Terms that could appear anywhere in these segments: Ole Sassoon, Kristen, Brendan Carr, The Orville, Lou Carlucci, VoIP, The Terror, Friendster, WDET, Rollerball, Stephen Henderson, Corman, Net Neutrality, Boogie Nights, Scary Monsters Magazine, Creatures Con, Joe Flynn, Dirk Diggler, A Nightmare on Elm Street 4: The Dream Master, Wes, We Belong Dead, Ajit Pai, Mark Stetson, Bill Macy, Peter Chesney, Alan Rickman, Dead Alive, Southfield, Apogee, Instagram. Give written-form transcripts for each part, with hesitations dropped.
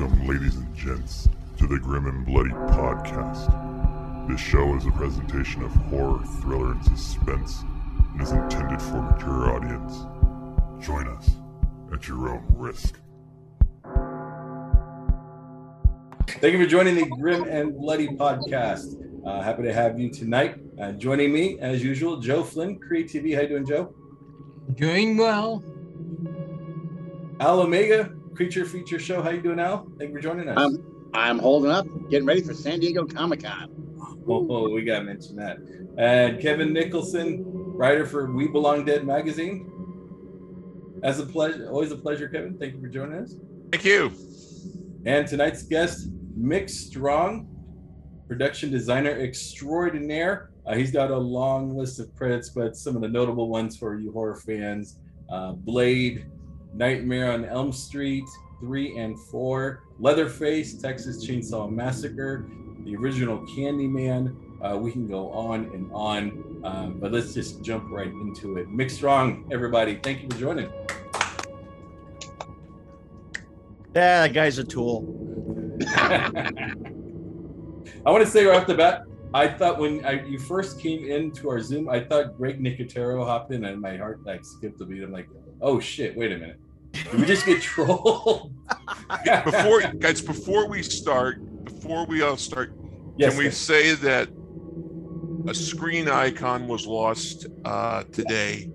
Welcome, ladies and gents, to the Grim and Bloody Podcast. This show is a presentation of horror, thriller, and suspense, and is intended for a mature audience. Join us at your own risk. Thank you for joining the Grim and Bloody Podcast. Happy to have you tonight. Joining me, as usual, Joe Flynn, Create TV. How you doing, Joe? Doing well. Al Omega, Creature Feature Show. How you doing, Al? Thank you for joining us. I'm holding up, getting ready for San Diego Comic-Con. Oh, we got to mention that. And Kevin Nicholson, writer for We Belong Dead magazine. As a pleasure, always a pleasure, Kevin. Thank you for joining us. Thank you. And tonight's guest, Mick Strong, production designer extraordinaire. He's got a long list of credits, but some of the notable ones for you horror fans: Blade, Nightmare on Elm Street 3 and 4, Leatherface, Texas Chainsaw Massacre, the original Candyman. We can go on and on, but let's just jump right into it. Mick Strong, everybody, thank you for joining. Yeah, that guy's a tool. I want to say right off the bat, I thought when you first came into our Zoom, I thought Greg Nicotero hopped in, and my heart like skipped a beat. I'm like, oh shit, wait a minute. Did we just get trolled? Before we all start, yes, can we say that a screen icon was lost today?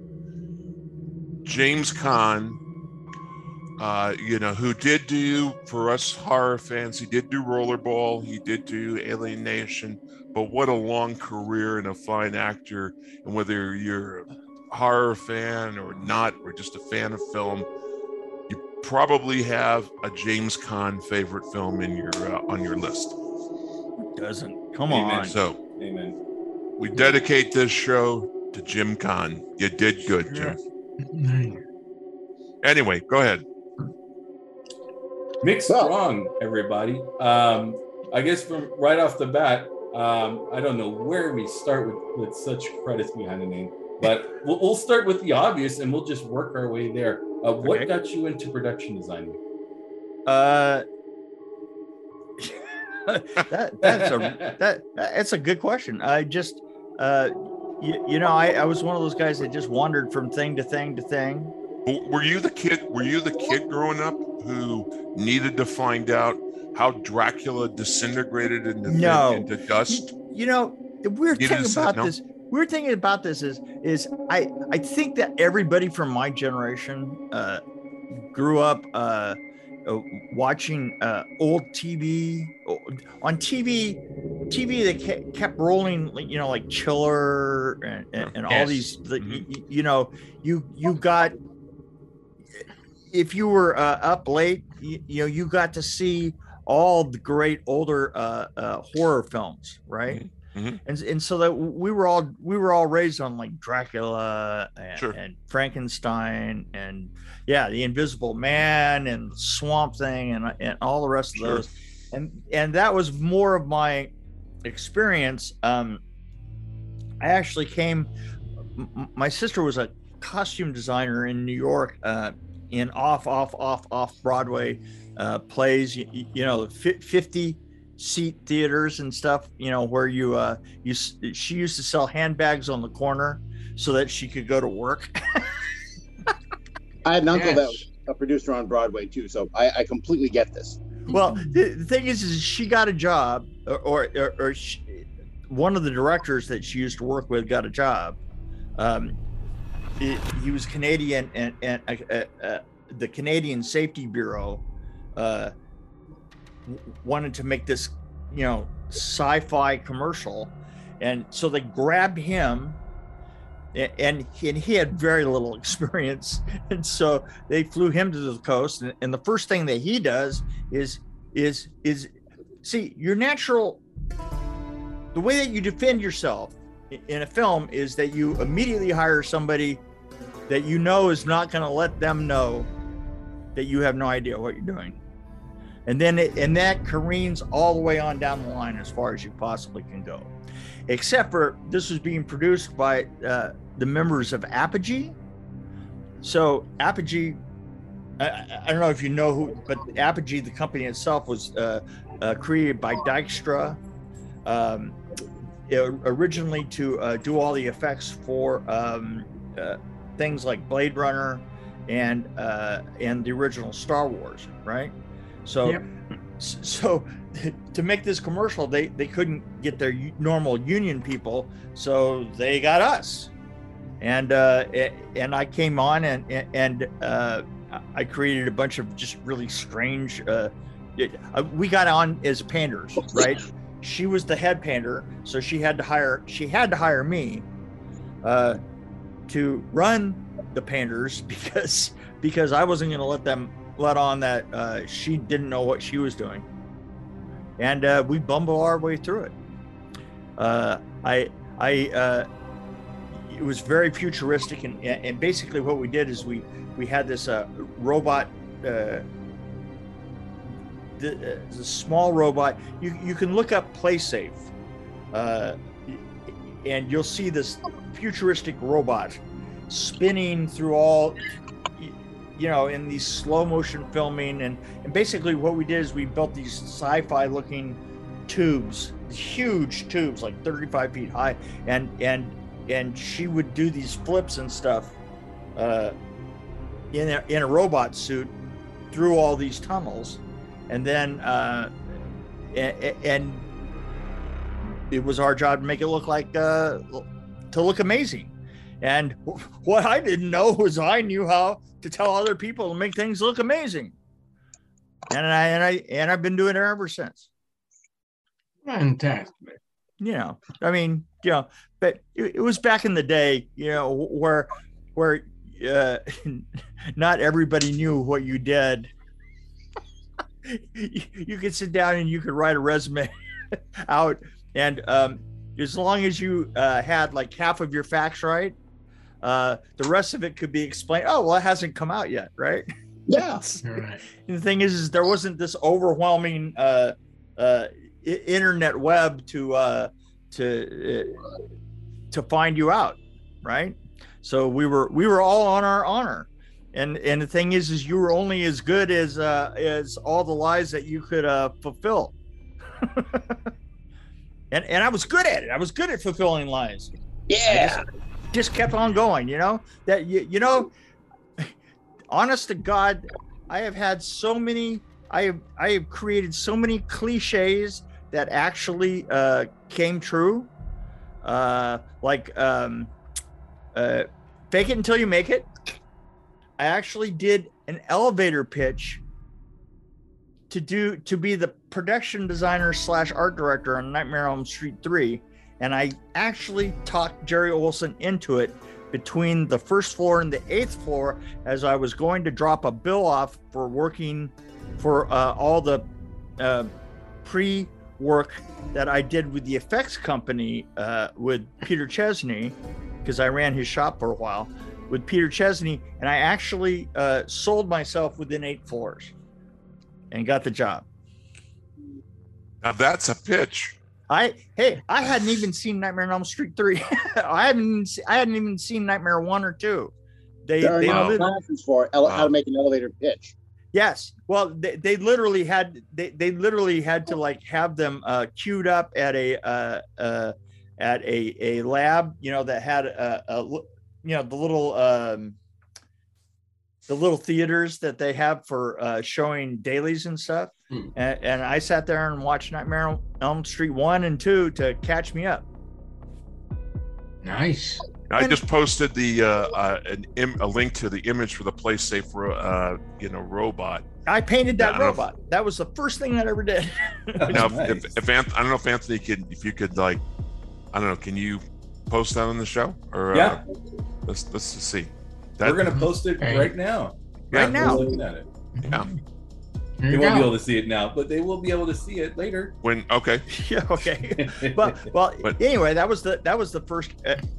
James Caan, who did do, for us horror fans, he did do Rollerball, he did do Alienation, but what a long career and a fine actor. And whether you're a horror fan or not, or just a fan of film, you probably have a James Caan favorite film in your on your list. Who doesn't? Come on. So, amen. We dedicate this show to Jim Caan. You did good, sure, Jim. Anyway, go ahead. Mick Strong, everybody. I guess from right off the bat, I don't know where we start with such credits behind the name, but we'll start with the obvious and we'll just work our way there. What got you into production design? That's a good question. I just, I was one of those guys that just wandered from thing to thing to thing. Were you the kid growing up who needed to find out how Dracula disintegrated into dust? You know, the weird thing about this. Weird thing about this is I think that everybody from my generation grew up watching old TV on TV that kept rolling, like Chiller and all these. You got, if you were up late, you got to see all the great older horror films, right? Mm-hmm. And so that we were all raised on like Dracula and Frankenstein and the Invisible Man and Swamp Thing and all the rest of those, and that was more of my experience. I actually came. My sister was a costume designer in New York, in off Broadway plays. You know, 50 seat theaters and stuff, where she used to sell handbags on the corner so that she could go to work. I had an uncle that was a producer on Broadway too, so I completely get this. Well, the thing is she got a job, or she, one of the directors that she used to work with got a job. He was Canadian, and the Canadian Safety Bureau wanted to make this, sci-fi commercial, and so they grabbed him, and he had very little experience, and so they flew him to the coast, and the first thing that he does is see your natural, the way that you defend yourself in a film is that you immediately hire somebody that is not going to let them know that you have no idea what you're doing. And then that careens all the way on down the line as far as you possibly can go, except for this was being produced by the members of Apogee. So Apogee I don't know if you know who, but Apogee, the company itself, was created by Dykstra originally to do all the effects for things like Blade Runner and the original Star Wars, right? So, yep. So to make this commercial, they couldn't get their normal union people, so they got us. And I came on and I created a bunch of just really strange. We got on as panders, right? She was the head pander, so she had to hire me to run the panders because I wasn't going to let on that she didn't know what she was doing, and we bumble our way through it. It was very futuristic, and basically what we did is we had this robot, the small robot. You can look up PlaySafe, and you'll see this futuristic robot spinning through all, you know, in these slow motion filming, and basically what we did is we built these sci-fi looking tubes, huge tubes, like 35 feet high, and she would do these flips and stuff in a robot suit through all these tunnels, and then and it was our job to make it look like to look amazing. And what I didn't know was I knew how to tell other people to make things look amazing, and I've been doing it ever since. Fantastic. You know, I mean, you know, but it was back in the day, you know, where not everybody knew what you did. You could sit down and you could write a resume out, and as long as you had like half of your facts right, the rest of it could be explained. Oh, well, it hasn't come out yet, right? Yes. You're right. And the thing is there wasn't this overwhelming internet web to find you out, right? So we were all on our honor, and the thing is you were only as good as all the lies that you could fulfill. And I was good at it. I was good at fulfilling lies. Yeah. Just kept on going, you know? That you know, honest to God, I have created so many cliches that actually came true. Like fake it until you make it. I actually did an elevator pitch to be the production designer / art director on Nightmare on Elm Street 3, and I actually talked Jerry Olson into it between the first floor and the 8th floor as I was going to drop a bill off for working for all the pre-work that I did with the effects company with Peter Chesney, because I ran his shop for a while with Peter Chesney, and I actually sold myself within 8 floors and got the job. Now that's a pitch. I hadn't even seen Nightmare on Elm Street 3. I hadn't even seen Nightmare 1 or 2. They no classes for how to make an elevator pitch. Yes. Well, they literally had to like have them queued up at a lab, you know, that had the little theaters that they have for showing dailies and stuff. Hmm. And I sat there and watched Nightmare on Elm Street 1 and 2 to catch me up. Nice. I just posted the a link to the image for the PlaySafe robot. I painted that robot. That was the first thing that I ever did. Now, nice. if I don't know if Anthony can you post that on the show? Or yeah. Let's see. We're gonna post it right now. Yeah. Right now. We're looking at it. Yeah. They won't be able to see it now, but they will be able to see it later. When? Okay. Yeah. Okay. But anyway, that was the first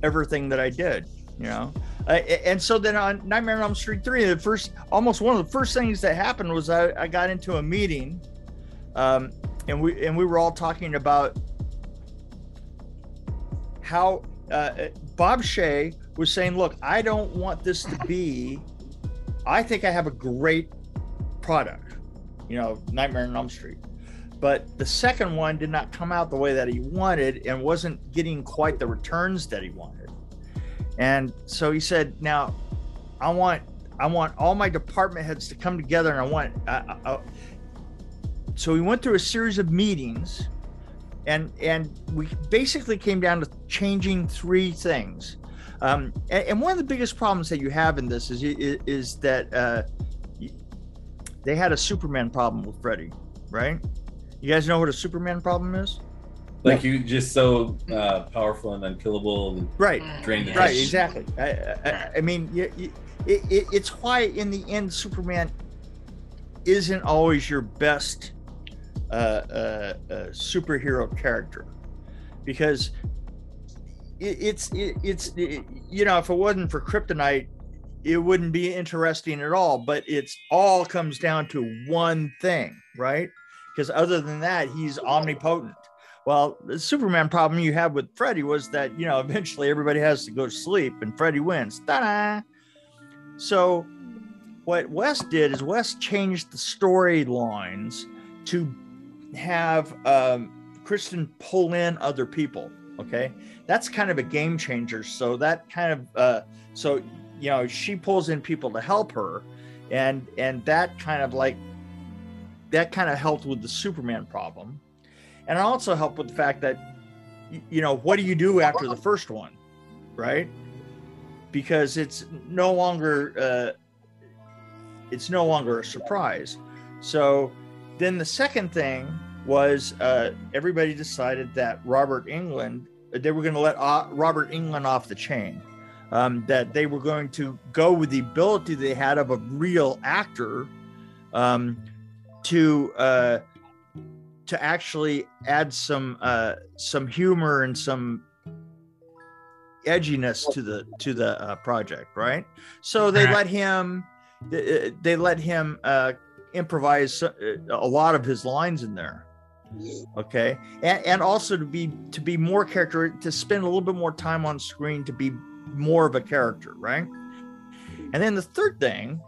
ever thing that I did. You know, and so then on Nightmare on Elm Street 3, one of the first things that happened was I got into a meeting, and we were all talking about how Bob Shea was saying, "Look, I don't want this to be I think I have a great product, you know, Nightmare on Elm Street. But the second one did not come out the way that he wanted and wasn't getting quite the returns that he wanted. And so he said, now I want all my department heads to come together, and I want, so we went through a series of meetings, and we basically came down to changing three things. And one of the biggest problems that you have in this is that they had a Superman problem with Freddy, right? You guys know what a Superman problem is? Like, you just so powerful and unkillable, and right? Drain the right, dish. Exactly. I mean, it's why in the end Superman isn't always your best superhero character, because it's you know, if it wasn't for kryptonite, it wouldn't be interesting at all. But it's all comes down to one thing, right? Because other than that, he's omnipotent. Well, the Superman problem you have with Freddy was that, you know, eventually everybody has to go to sleep and Freddy wins. Ta-da! So what Wes did is Wes changed the storylines to have Kristen pull in other people. Okay, that's kind of a game changer. So that kind of so, you know, she pulls in people to help her, and that kind of like that kind of helped with the Superman problem. And it also helped with the fact that, you know, what do you do after the first one, right? Because it's no longer a surprise. So then the second thing was everybody decided that Robert Englund, they were going to let Robert Englund off the chain, that they were going to go with the ability they had of a real actor to actually add some humor and some edginess to the project, right? So they let him improvise a lot of his lines in there, okay, and also to be more character, to spend a little bit more time on screen, to be more of a character, right? And then the third thing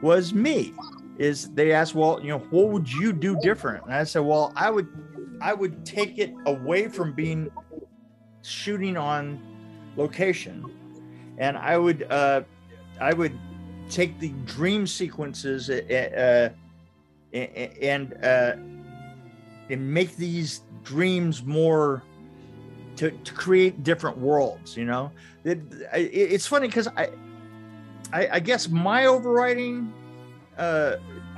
was me. Is they asked, well, you know, what would you do different? And I said, well, I would take it away from being shooting on location, and I would take the dream sequences and make these dreams more to create different worlds. You know, it's funny because I guess my overriding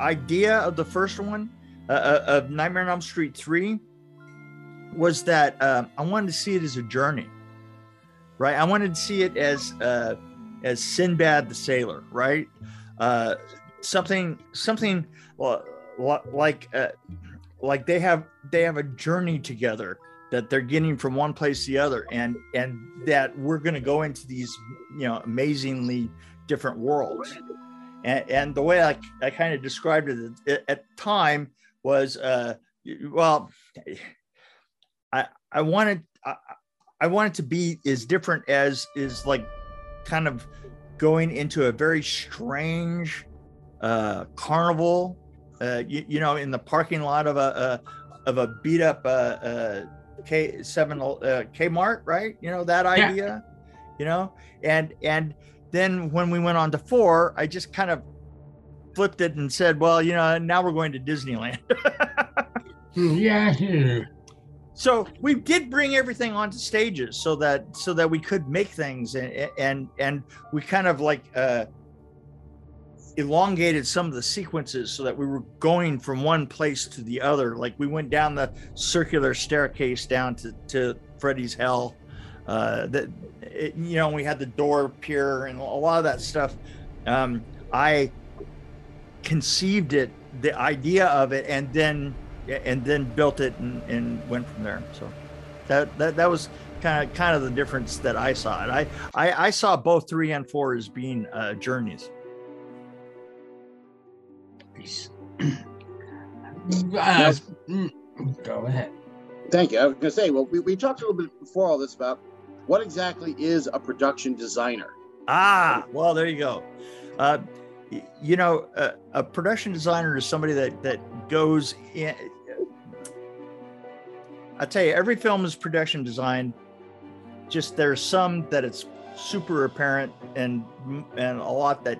idea of the first one of Nightmare on Elm Street 3 was that I wanted to see it as a journey, right? I wanted to see it as Sinbad the Sailor, right? Something like they have a journey together that they're getting from one place to the other, and that we're going to go into these, you know, amazingly different worlds. And the way I kind of described it at the time was, well, I wanted to be as different as is, like, kind of going into a very strange carnival, you know, in the parking lot of a beat up Kmart, right? You know, that idea, yeah. You know, and. Then when we went on to 4, I just kind of flipped it and said, well, you know, now we're going to Disneyland. Yeah. So we did bring everything onto stages so that we could make things, and we kind of like elongated some of the sequences so that we were going from one place to the other. Like, we went down the circular staircase down to Freddy's Hell. You know, we had the door pier and a lot of that stuff. I conceived it, the idea of it, and then built it and went from there. So that was kind of the difference that I saw it. I saw both 3 and 4 as being journeys. Peace. Go ahead. Thank you. I was going to say, well, we talked a little bit before all this about what exactly is a production designer? Ah, well, there you go. you know, a production designer is somebody that goes in. I tell you, every film is production design. Just there's some that it's super apparent, and a lot that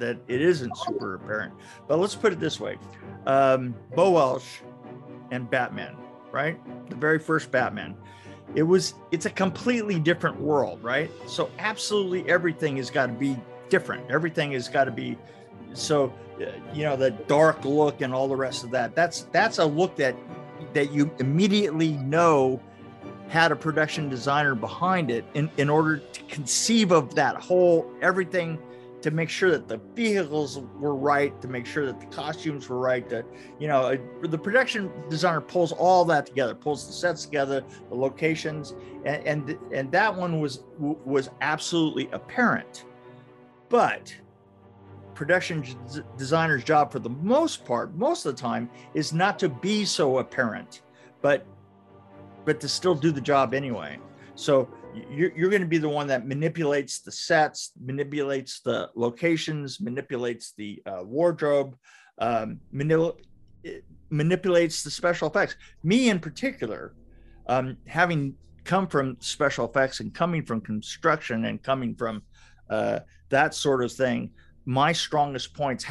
it isn't super apparent. But let's put it this way: Bo Welch and Batman, right? The very first Batman. It's a completely different world, right? So absolutely everything has got to be different. Everything has got to be so, you know, the dark look and all the rest of that. That's a look that you immediately know had a production designer behind it in order to conceive of that whole everything, to make sure that the vehicles were right, to make sure that the costumes were right, that, you know, the production designer pulls all that together, pulls the sets together, the locations, and that one was absolutely apparent. But production designer's job, for the most part, most of the time, is not to be so apparent, but to still do the job anyway. So you're going to be the one that manipulates the sets, manipulates the locations, manipulates the wardrobe, manipulates the special effects. Me in particular, having come from special effects and coming from construction and coming from that sort of thing, my strongest points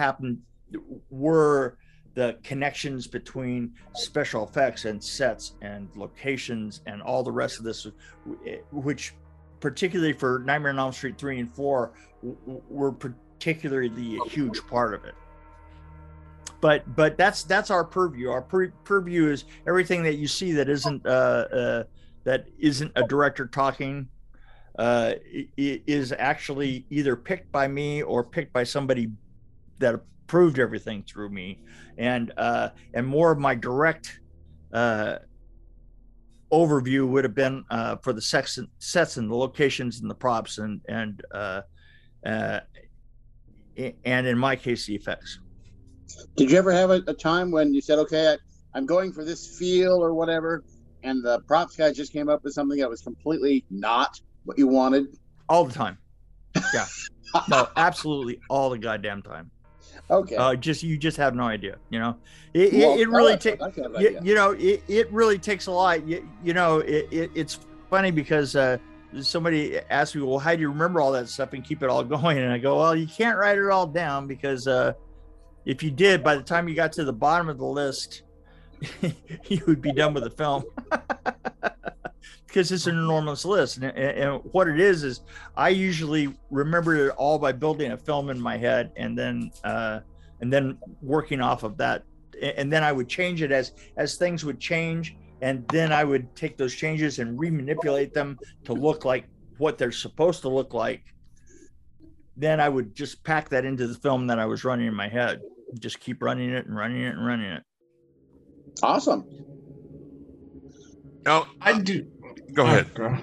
were the connections between special effects and sets and locations and all the rest of this, which particularly for Nightmare on Elm Street 3 and 4 were particularly a huge part of it. But that's our purview. Our purview is everything that you see that isn't a director talking is actually either picked by me or picked by somebody that proved everything through me, and more of my direct overview would have been for the sets and the locations and the props and in my case the effects. Did you ever have a time when you said, okay, I'm going for this feel or whatever, and the props guy just came up with something that was completely not what you wanted? All the time. Yeah. No, absolutely all the goddamn time. Okay. You just have no idea, you know. It really takes, you know, it really takes a lot. You know, it's funny because somebody asked me, well, how do you remember all that stuff and keep it all going? And I go, well, you can't write it all down, because if you did, by the time you got to the bottom of the list, you would be done with the film. Because it's an enormous list, and what it is I usually remember it all by building a film in my head, and then working off of that, and then I would change it as things would change, and then I would take those changes and remanipulate them to look like what they're supposed to look like. Then I would just pack that into the film that I was running in my head, just keep running it and running it and running it. Awesome. No, I do. Go ahead. Go ahead,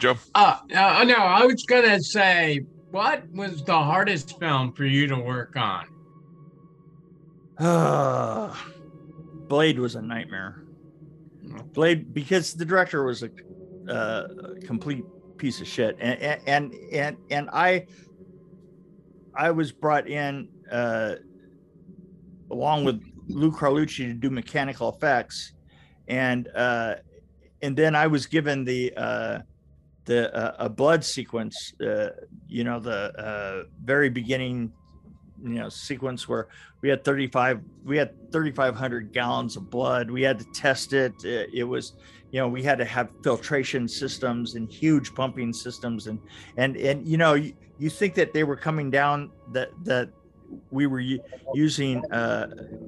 Joe. No, I was going to say, what was the hardest film for you to work on? Blade was a nightmare. Blade, because the director was a complete piece of shit. And I was brought in along with Lou Carlucci to do mechanical effects. And then I was given a blood sequence, you know, the very beginning, you know, sequence where we had 3,500 gallons of blood. We had to test it. It was, you know, we had to have filtration systems and huge pumping systems, and you know, you think that they were coming down, that we were using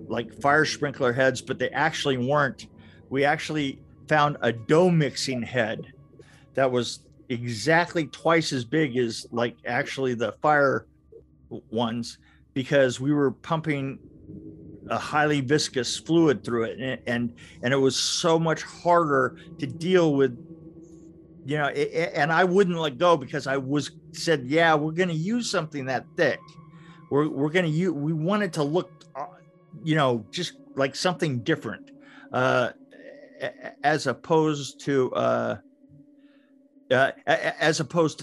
like fire sprinkler heads, but they actually weren't. We actually found a dough mixing head that was exactly twice as big as like actually the fire ones, because we were pumping a highly viscous fluid through it, and it was so much harder to deal with, you know, and I wouldn't let go, because I said, yeah, we're going to use something that thick. We're going to use, we wanted to look, you know, just like something different, as opposed to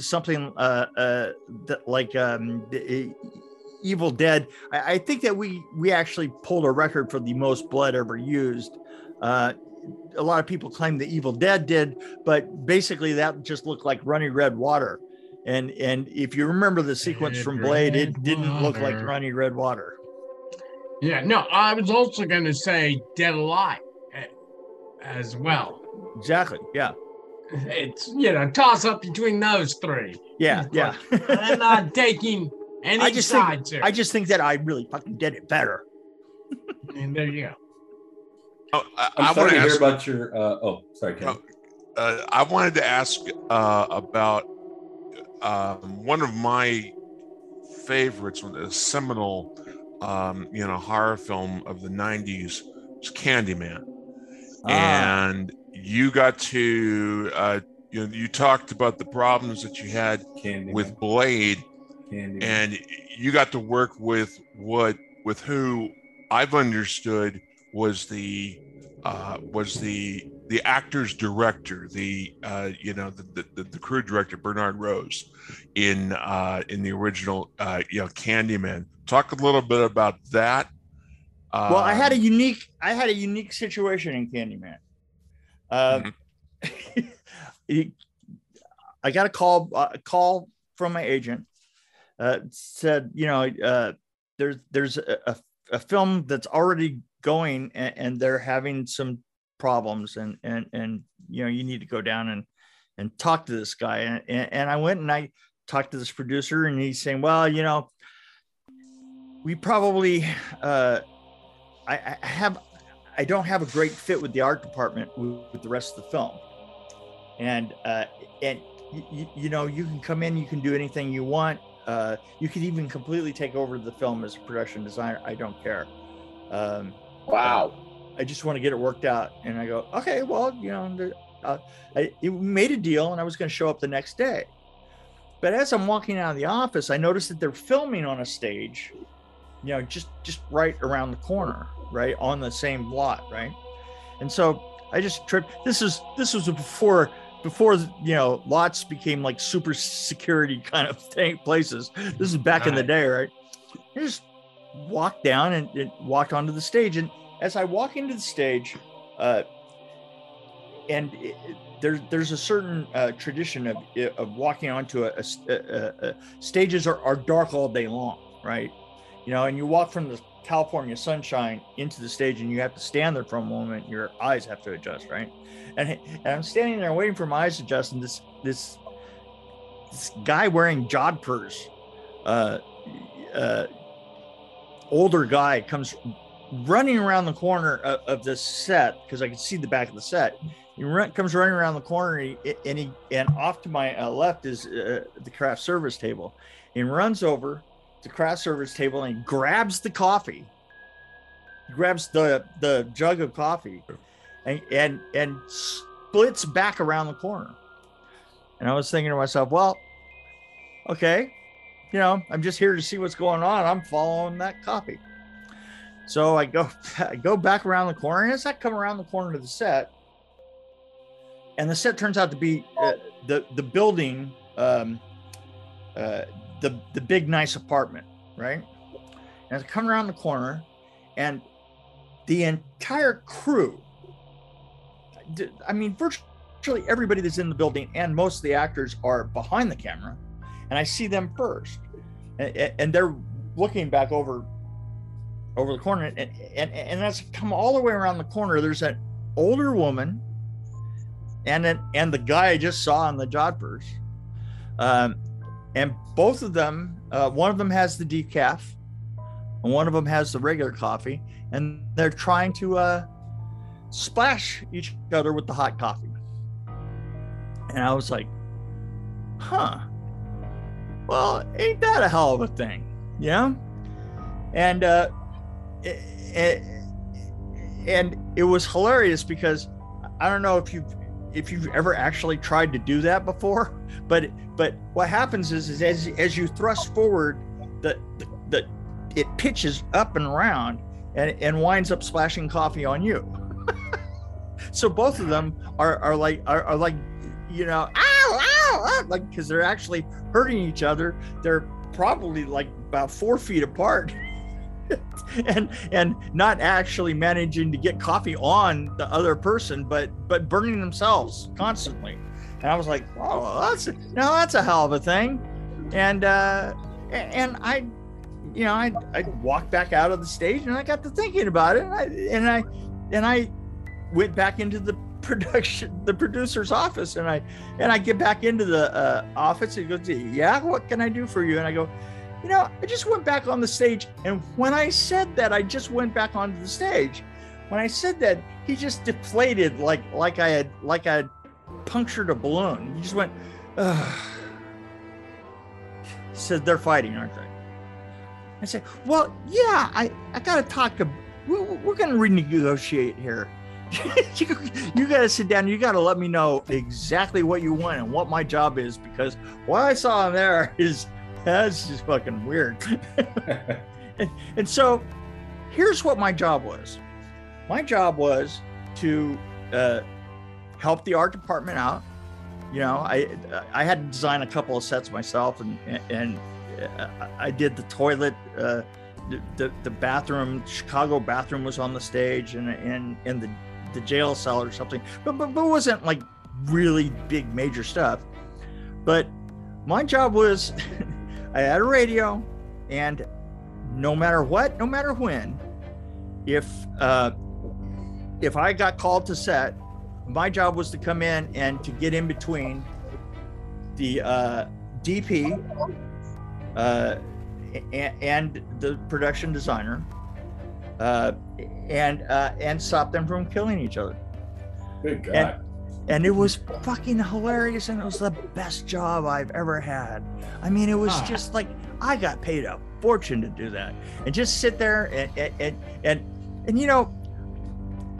something that, like Evil Dead, I think that we actually pulled a record for the most blood ever used. A lot of people claim the Evil Dead did, but basically that just looked like running red water. And if you remember the sequence from Blade, it didn't look like running red water. Yeah, no, I was also going to say Dead Alive as well. Exactly, yeah. It's, you know, toss up between those three. Yeah, yeah. I'm not taking any sides here. I just think that I really fucking did it better. And there you go. Oh, I want to hear about your. Oh, sorry, Ken. I wanted to ask about one of my favorites, a seminal, you know, horror film of the '90s, was Candyman, and you got to, you know, you talked about the problems that you had with Blade, and you got to work with who I've understood was the actor's director, the crew director, Bernard Rose, in the original you know, Candyman. Talk a little bit about that. Well, I had a unique situation in Candyman. I got a call from my agent. Said, you know, there's a film that's already going and they're having some problems and you know, you need to go down and talk to this guy, and I went and I talked to this producer, and he's saying, well, you know, we probably I don't have a great fit with the art department with the rest of the film, and you know, you can come in, you can do anything you want, you could even completely take over the film as a production designer, I don't care. Wow. I just want to get it worked out. And I go, okay, well, you know, I made a deal, and I was going to show up the next day. But as I'm walking out of the office, I noticed that they're filming on a stage, you know, just right around the corner, right on the same lot, right. And so I just tripped. This was before you know, lots became like super security kind of thing places. This is back in the day, right? I just walked down and walked onto the stage, and as I walk into the stage, and there's a certain tradition of walking onto a stages are dark all day long, right? You know, and you walk from the California sunshine into the stage, and you have to stand there for a moment. Your eyes have to adjust, right? And I'm standing there waiting for my eyes to adjust, and this guy wearing jodhpurs, older guy, comes running around the corner of this set, because I could see the back of the set. He comes running around the corner, and off to my left is the craft service table. He runs over the craft service table and grabs the coffee. He grabs the jug of coffee, and splits back around the corner. And I was thinking to myself, well, okay, you know, I'm just here to see what's going on. I'm following that coffee. So I go back around the corner, and as I come around the corner to the set, and the set turns out to be the building, the big nice apartment, right? And I come around the corner, and the entire crew, I mean, virtually everybody that's in the building, and most of the actors are behind the camera, and I see them first, and they're looking back over the corner, and as I come all the way around the corner, there's an older woman and the guy I just saw on the jodhpurs, and both of them, one of them has the decaf, and one of them has the regular coffee, and they're trying to splash each other with the hot coffee. And I was like, huh, well, ain't that a hell of a thing, yeah? And it was hilarious, because I don't know if you've ever actually tried to do that before, but what happens is as you thrust forward, it pitches up and around and winds up splashing coffee on you. So both of them are like, you know, ow, ow, ow, like, because they're actually hurting each other. They're probably like about 4 feet apart and not actually managing to get coffee on the other person, but burning themselves constantly. And I was like, oh, that's a hell of a thing. And I, you know, I walked back out of the stage and I got to thinking about it. And I went back into the producer's office, and I get back into the office, and he goes, yeah, what can I do for you? And I go, you know, I just went back on the stage. And when I said that, I just went back onto the stage. When I said that, he just deflated like I had punctured a balloon. He just went, ugh. He said, they're fighting, aren't they? I said, well, yeah, I got to talk to, we're going to renegotiate here. You got to sit down. You got to let me know exactly what you want and what my job is, because what I saw in there is, that's just fucking weird. and so here's what my job was. My job was to help the art department out. You know, I had to design a couple of sets myself, and I did the toilet, the bathroom, Chicago bathroom was on the stage, and the jail cell or something, but it wasn't like really big major stuff. But my job was, I had a radio, and no matter what, no matter when, if I got called to set, my job was to come in and to get in between the DP and the production designer, and stop them from killing each other. Good God. And it was fucking hilarious, and it was the best job I've ever had. I mean, it was just like, I got paid a fortune to do that, and just sit there and you know,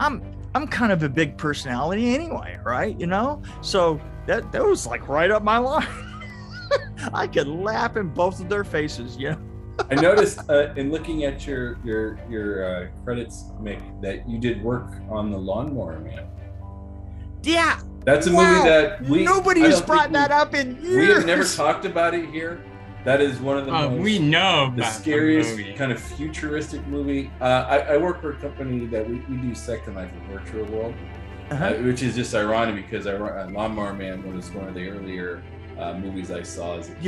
I'm kind of a big personality anyway, right? You know, so that was like right up my line. I could laugh in both of their faces, you know? I noticed in looking at your credits, Mick, that you did work on The Lawnmower Man. Yeah. That's a movie that nobody has brought that up in years. We have never talked about it here. That is one of the scariest kind of futuristic movie. I work for a company that we do Sectimize the Virtual World, which is just ironic because Lawnmower Man was one of the earlier movies I saw as a kid.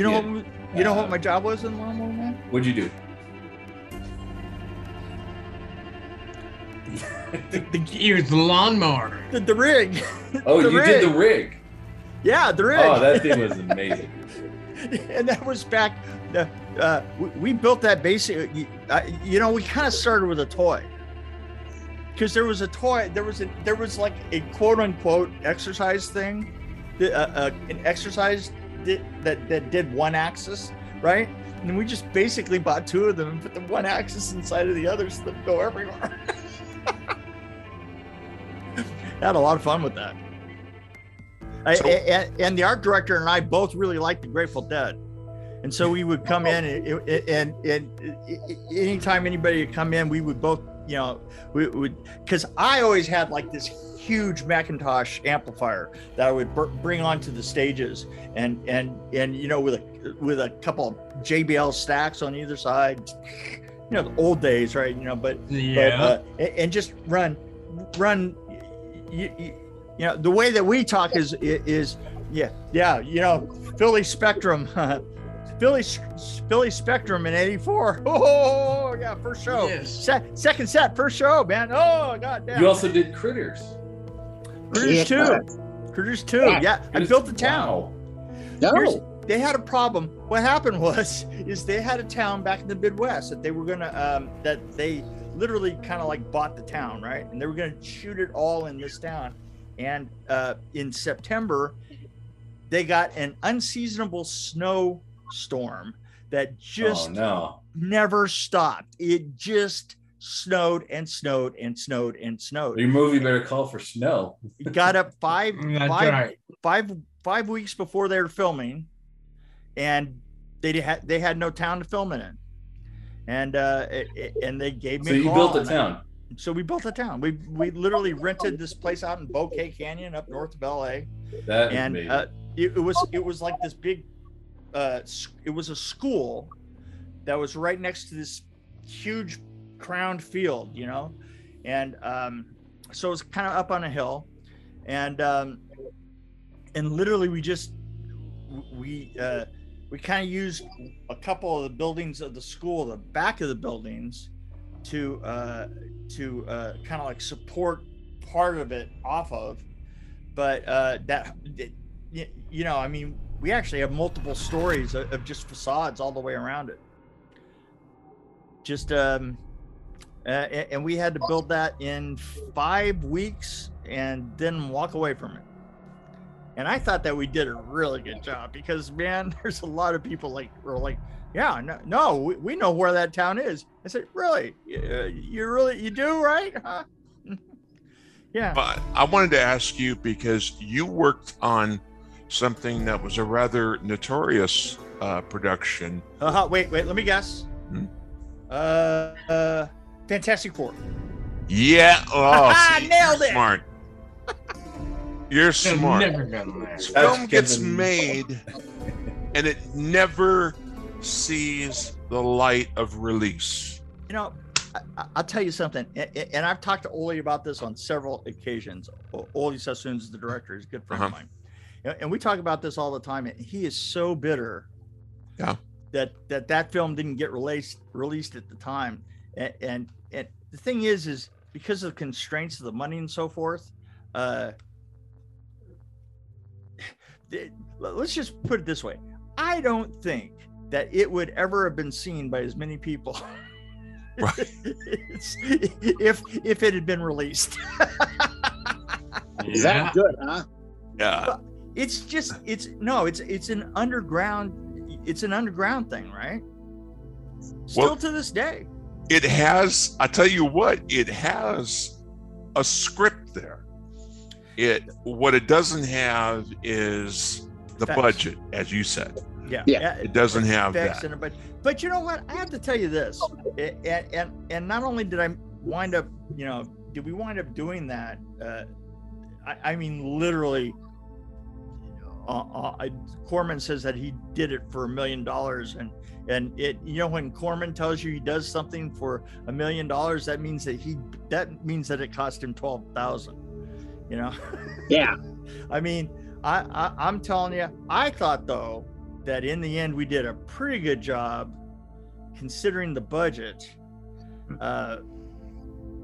You know what my job was in Lawnmower Man? What'd you do? It was the lawnmower. The rig. Oh, you did the rig? Yeah, the rig. Oh, that thing was amazing. And that was back, we built that basically, you know, we kind of started with a toy. Because there was a toy, there was like a quote unquote exercise thing. An exercise that did one axis, right? And we just basically bought two of them and put the one axis inside of the other so they'd go everywhere. I had a lot of fun with that. And the art director and I both really liked the Grateful Dead. And so we would come in and anytime anybody would come in, we would both, you know, we would, because I always had like this huge Macintosh amplifier that I would bring onto the stages, and you know, with a couple of JBL stacks on either side, you know, the old days, right? You know, and just run. You know, the way that we talk is yeah. You know, Philly Spectrum, Philly Spectrum in '84. Oh yeah, first show. Yes. Second set, first show, man. Oh goddamn. You also did Critters 2. Yeah, I built the town. Wow. No, they had a problem. What happened was they had a town back in the Midwest that they were gonna that they literally kind of like bought the town, right? And they were gonna shoot it all in this town. And in September, they got an unseasonable snowstorm that just never stopped. It just snowed and snowed and snowed and snowed. Your movie better call for snow. It got up five weeks before they were filming, and they had no town to film it in. And and they gave me. So you built a town. So we built a town. We literally rented this place out in Bouquet Canyon up north of LA. That and it was like this big. It was a school that was right next to this huge crowned field, you know? And so it was kind of up on a hill, and literally we kind of used a couple of the buildings of the school, the back of the buildings, to kind of like support part of it off of. But you know, I mean, we actually have multiple stories of just facades all the way around it. Just and we had to build that in 5 weeks and then walk away from it. And I thought that we did a really good job, because, man, there's a lot of people like were like, yeah, no, we know where that town is. I said, really? You do, right? Huh? Yeah. But I wanted to ask you, because you worked on something that was a rather notorious production. Wait, let me guess. Fantastic Four. Yeah. Oh, see, nailed it. Smart. You're smart. This film gets made and it never sees the light of release. You know, I'll tell you something, and I've talked to Ole about this on several occasions. Ole Sassoon's the director, he's a good friend of mine. And we talk about this all the time, and he is so bitter that film didn't get released at the time. And the thing is because of the constraints of the money and so forth, let's just put it this way. I don't think that it would ever have been seen by as many people right. if it had been released. Is that good, huh? Yeah. But it's just it's an underground thing, right? Still to this day. It has, I tell you what, it has a script there. What it doesn't have is the budget, as you said. Yeah. It doesn't have that. But you know what? I have to tell you this. And not only did I wind up, you know, did we wind up doing that? I mean, literally, Corman says that he did it for $1 million, and it, you know, when Corman tells you he does something for $1 million, that means that it cost him $12,000. You know? Yeah. I mean, I'm telling you, I thought, though, that in the end we did a pretty good job considering the budget. And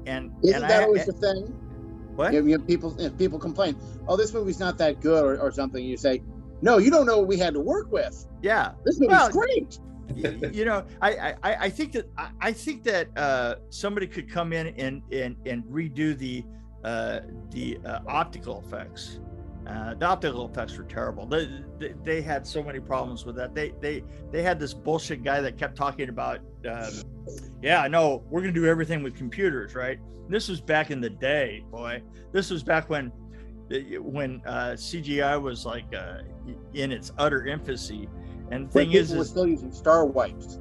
isn't and that I, always the thing? What? If people complain, oh, this movie's not that good or something, you say, no, you don't know what we had to work with. Yeah. This movie's great. You know, I think that somebody could come in and redo the optical effects. The optical effects were terrible. They had so many problems with that. They had this bullshit guy that kept talking about, yeah, no, we're gonna do everything with computers, right? This was back in the day, boy. This was back when CGI was like in its utter infancy. And the thing is, people were still using star wipes.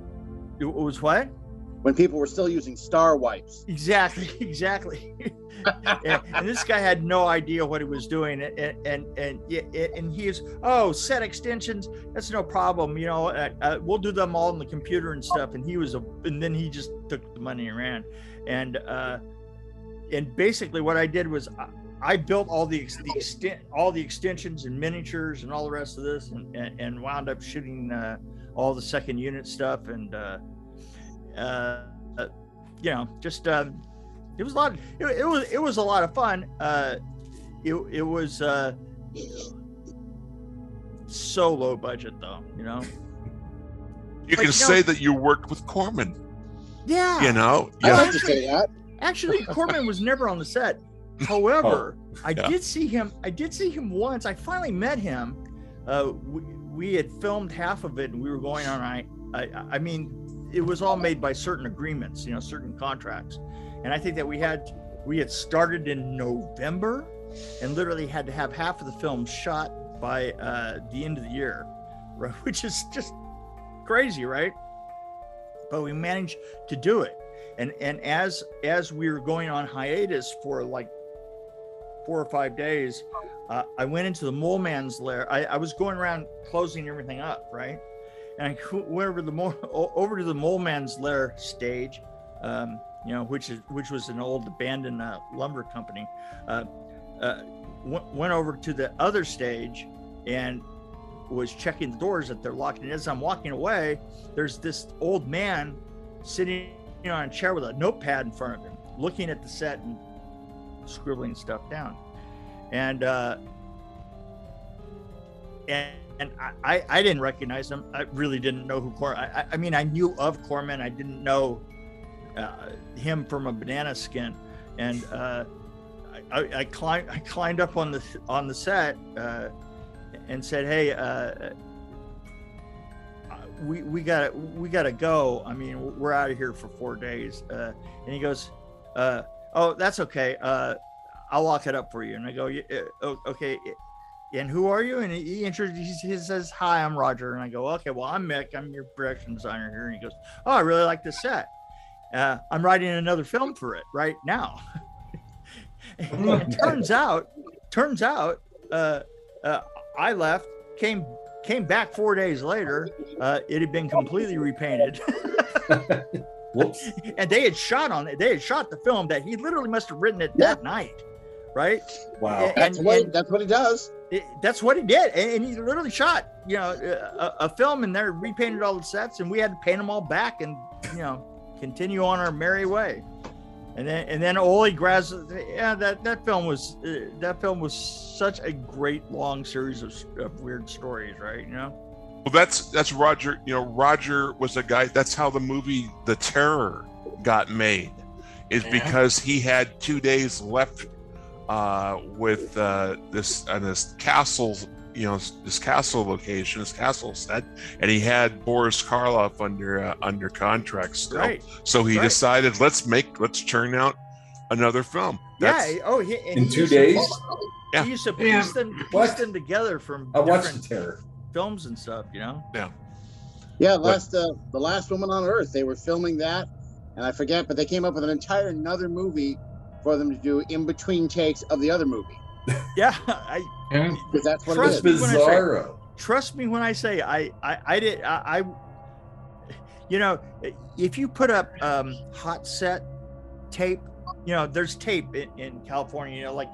It was what? When people were still using star wipes. Exactly. and this guy had no idea what he was doing, and he is, set extensions, that's no problem, you know, we'll do them all on the computer and stuff. And then he just took the money and ran. And basically what I did was I built all the extensions and miniatures and all the rest of this, and wound up shooting all the second unit stuff, and you know, just it was a lot. It was a lot of fun. It was so low budget, though. You know, you can say that you worked with Corman. Yeah, you know. Yeah. I like to say that. Actually, Corman was never on the set. However, I did see him once. I finally met him. We had filmed half of it, and we were going on. I mean, it was all made by certain agreements, you know, certain contracts. And I think that we had started in November and literally had to have half of the film shot by the end of the year, right? Which is just crazy, right? But we managed to do it. And as we were going on hiatus for like 4 or 5 days, I went into the mole man's lair. I was going around closing everything up, right? and whoever the mole, over to the Mole Man's Lair stage, which was an old abandoned lumber company, went over to the other stage and was checking the doors that they're locked. And as I'm walking away, there's this old man sitting on a chair with a notepad in front of him, looking at the set and scribbling stuff down. And I didn't recognize him. I really didn't know who Corman. I mean, I knew of Corman. I didn't know him from a banana skin. And I climbed up on the set and said, "Hey, we gotta go. I mean, we're out of here for 4 days." And he goes, "Oh, that's okay. I'll lock it up for you." And I go, "Okay. And who are you?" And he introduces, he says, "Hi, I'm Roger." And I go, "Okay, well, I'm Mick. I'm your production designer here." And he goes, "Oh, I really like this set. I'm writing another film for it right now." And turns out, I left, came back 4 days later. It had been completely repainted. Whoops. And they had shot on it. They had shot the film that he literally must have written it that night. Right. Wow. That's what he does. That's what he did. And he literally shot, a film, and they repainted all the sets, and we had to paint them all back and, continue on our merry way. And then Ole grabs, that film was such a great long series of weird stories, right? Well, that's Roger. Roger was a guy. That's how the movie The Terror got made, is because he had 2 days left with this castle, this castle location, this castle set, and he had Boris Karloff under contract still. Right. So he decided, let's churn out another film. In 2 days. He used to piece them together from different films and stuff. The Last Woman on Earth, they were filming that, and I forget, but they came up with another movie for them to do in between takes of the other movie. That's what it is. Bizarro. Trust me when I say I if you put up hot set tape, there's tape in California, like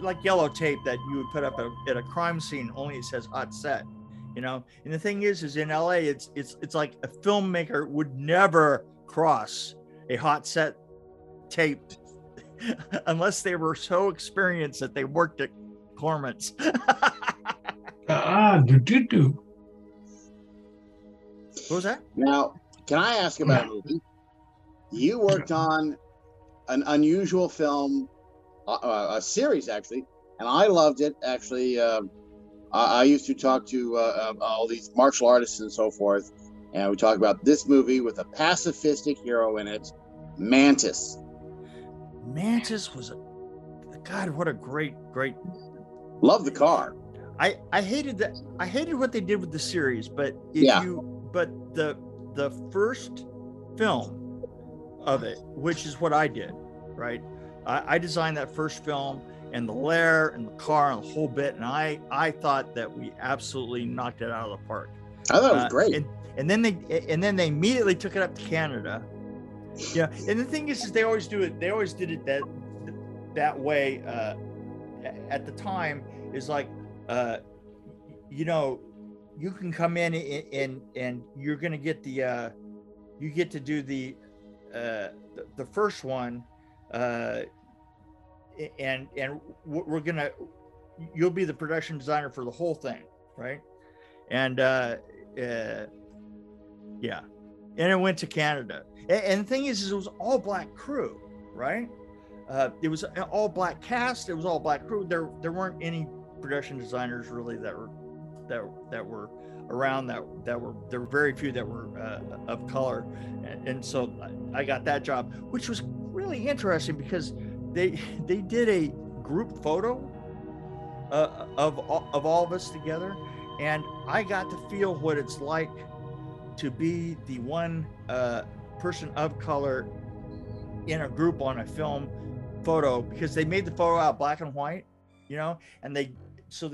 like yellow tape that you would put up at a crime scene, only it says hot set, And the thing is in LA, it's like a filmmaker would never cross a hot set tape unless they were so experienced that they worked at Corman's. What was that? Now, can I ask about a movie? You worked on an unusual film, a series actually, and I loved it actually. I used to talk to all these martial artists and so forth, and we talked about this movie with a pacifistic hero in it, Mantis. Mantis was God, what a great. Love the car. I hated that. I hated what they did with the series, but the first film of it, which is what I did, right? I designed that first film and the lair and the car and the whole bit, and I thought that we absolutely knocked it out of the park. I thought it was great. And then they immediately took it up to Canada. Yeah, and the thing is they always do it. They always did it that way. At the time, is like, you can come in and you're gonna get the, you get to do the first one, and you'll be the production designer for the whole thing, right? And and it went to Canada. And the thing is it was all black crew, right? It was an all black cast. It was all black crew. There weren't any production designers really that were around. There were very few that were of color, and so I got that job, which was really interesting because they did a group photo of all of us together, and I got to feel what it's like to be the one person of color in a group on a film photo, because they made the photo out black and white, and they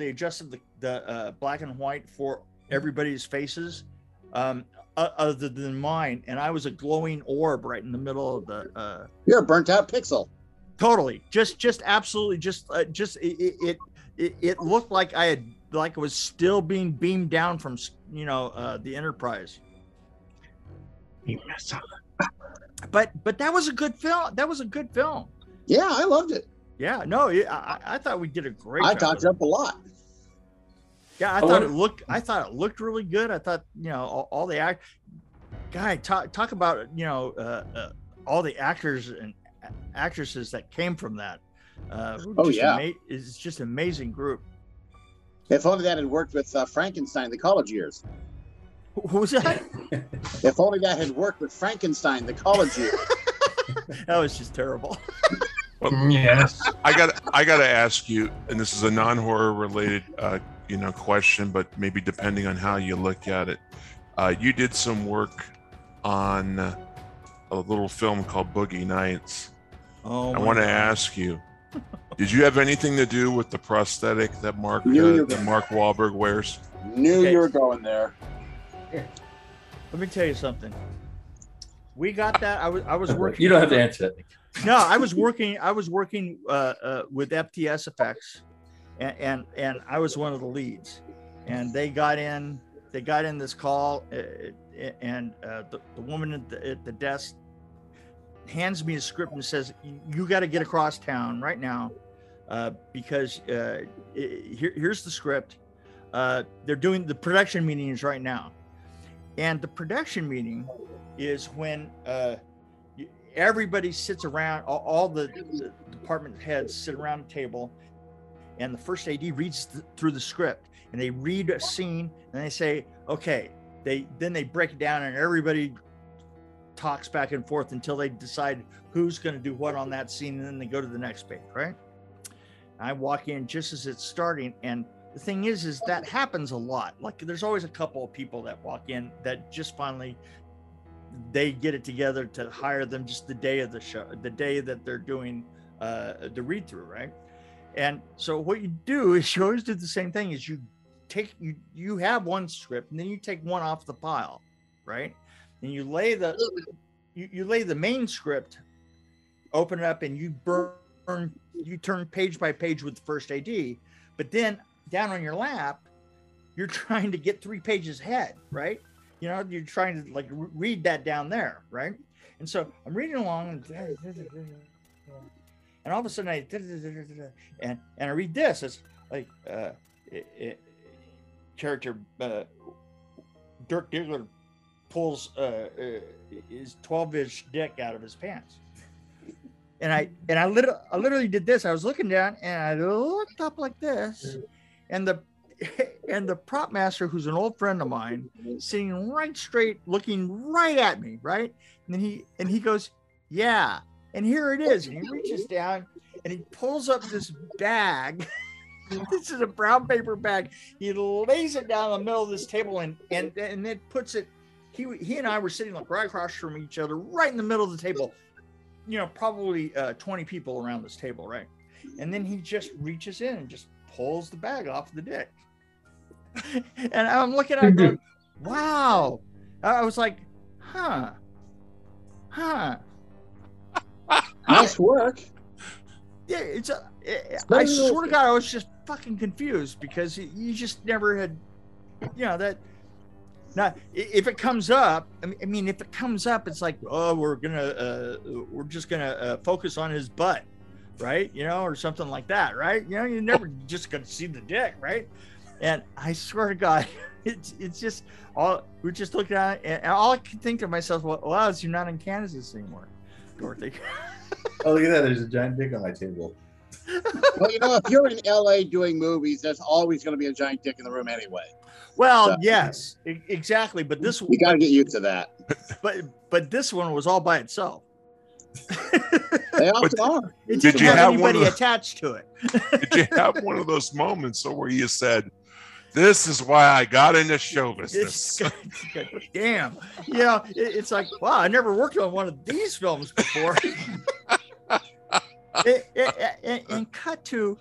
adjusted the black and white for everybody's faces other than mine, and I was a glowing orb right in the middle of the you're a burnt out pixel. Totally. Just absolutely just it looked like I had like was still being beamed down from, you know, the Enterprise. But that was a good film. That was a good film. Yeah, I loved it. Yeah, no, I thought we did a great job. I talked up a lot. Yeah, I thought it looked really good. I thought, you know, all the act guy talk about, you know, all the actors and actresses that came from that. It's just an amazing group. If only that had worked with Frankenstein the college years. Who was that? If only that had worked with Frankenstein the college years. That was just terrible. Well, yes. I gotta ask you, and this is a non-horror related you know, question, but maybe depending on how you look at it, you did some work on a little film called Boogie Nights. Oh, I want to ask you, did you have anything to do with the prosthetic that Mark Wahlberg wears? You were going there. Here. Let me tell you something. We got that. I was working. You don't have to answer that. No, I was working with FTS Effects. And I was one of the leads, and they got in this call, and the woman at the desk hands me a script and says, "You got to get across town right now, because here's the script. They're doing the production meetings right now, and the production meeting is when everybody sits around, all the department heads sit around a table." And the first AD reads through the script, and they read a scene, and they say, "Okay." Then they break it down, and everybody talks back and forth until they decide who's going to do what on that scene, and then they go to the next page, right? I walk in just as it's starting, and the thing is that happens a lot. Like, there's always a couple of people that walk in that just finally they get it together to hire them just the day of the show, the day that they're doing the read through, right? And so what you do is you always do the same thing is you have one script and then you take one off the pile, right? And you lay the main script, open it up, and you turn page by page with the first AD, but then down on your lap, you're trying to get 3 pages ahead, right? You know, you're trying to like read that down there, right? And so I'm reading along and all of a sudden, I read this. It's like character Dirk Diggler pulls his 12-inch dick out of his pants, and I literally did this. I was looking down and I looked up like this, and the prop master, who's an old friend of mine, sitting right straight, looking right at me, right, and then he goes, "Yeah. And here it is." And he reaches down and he pulls up this bag. This is a brown paper bag. He lays it down in the middle of this table and then puts it. He and I were sitting like right across from each other, right in the middle of the table. You know, probably 20 people around this table, right? And then he just reaches in and just pulls the bag off the dick. And I'm looking at him going, "Wow." I was like, huh. Nice work. Yeah, I swear to God, I was just fucking confused because you just never had, you know, that. Now, if it comes up, I mean, if it comes up, it's like, oh, we're just gonna focus on his butt, right? You know, or something like that, right? You know, you're never just gonna see the dick, right? And I swear to God, it's just all we're just looking at, it, and all I could think to myself, well, you're not in Kansas anymore, Dorothy. Oh, look at that. There's a giant dick on my table. Well, you know, if you're in LA doing movies, there's always going to be a giant dick in the room anyway. Well, so, yes, exactly. But this one, you got to get used to that. But this one was all by itself. They all are. It didn't have anybody attached to it. Did you have one of those moments where you said, "This is why I got into show business"? Damn. You know, it's like, wow, I never worked on one of these films before. And cut to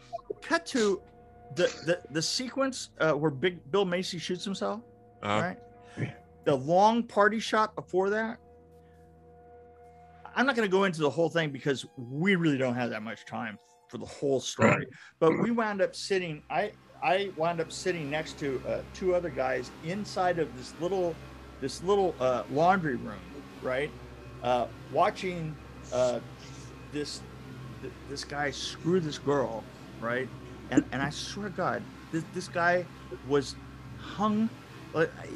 the sequence where Bill Macy shoots himself. Right? The long party shot before that, I'm not going to go into the whole thing because we really don't have that much time for the whole story. But we wound up sitting, I wound up sitting next to two other guys inside of this little laundry room, right? Watching this guy screw this girl, right? And I swear to God, this guy was hung.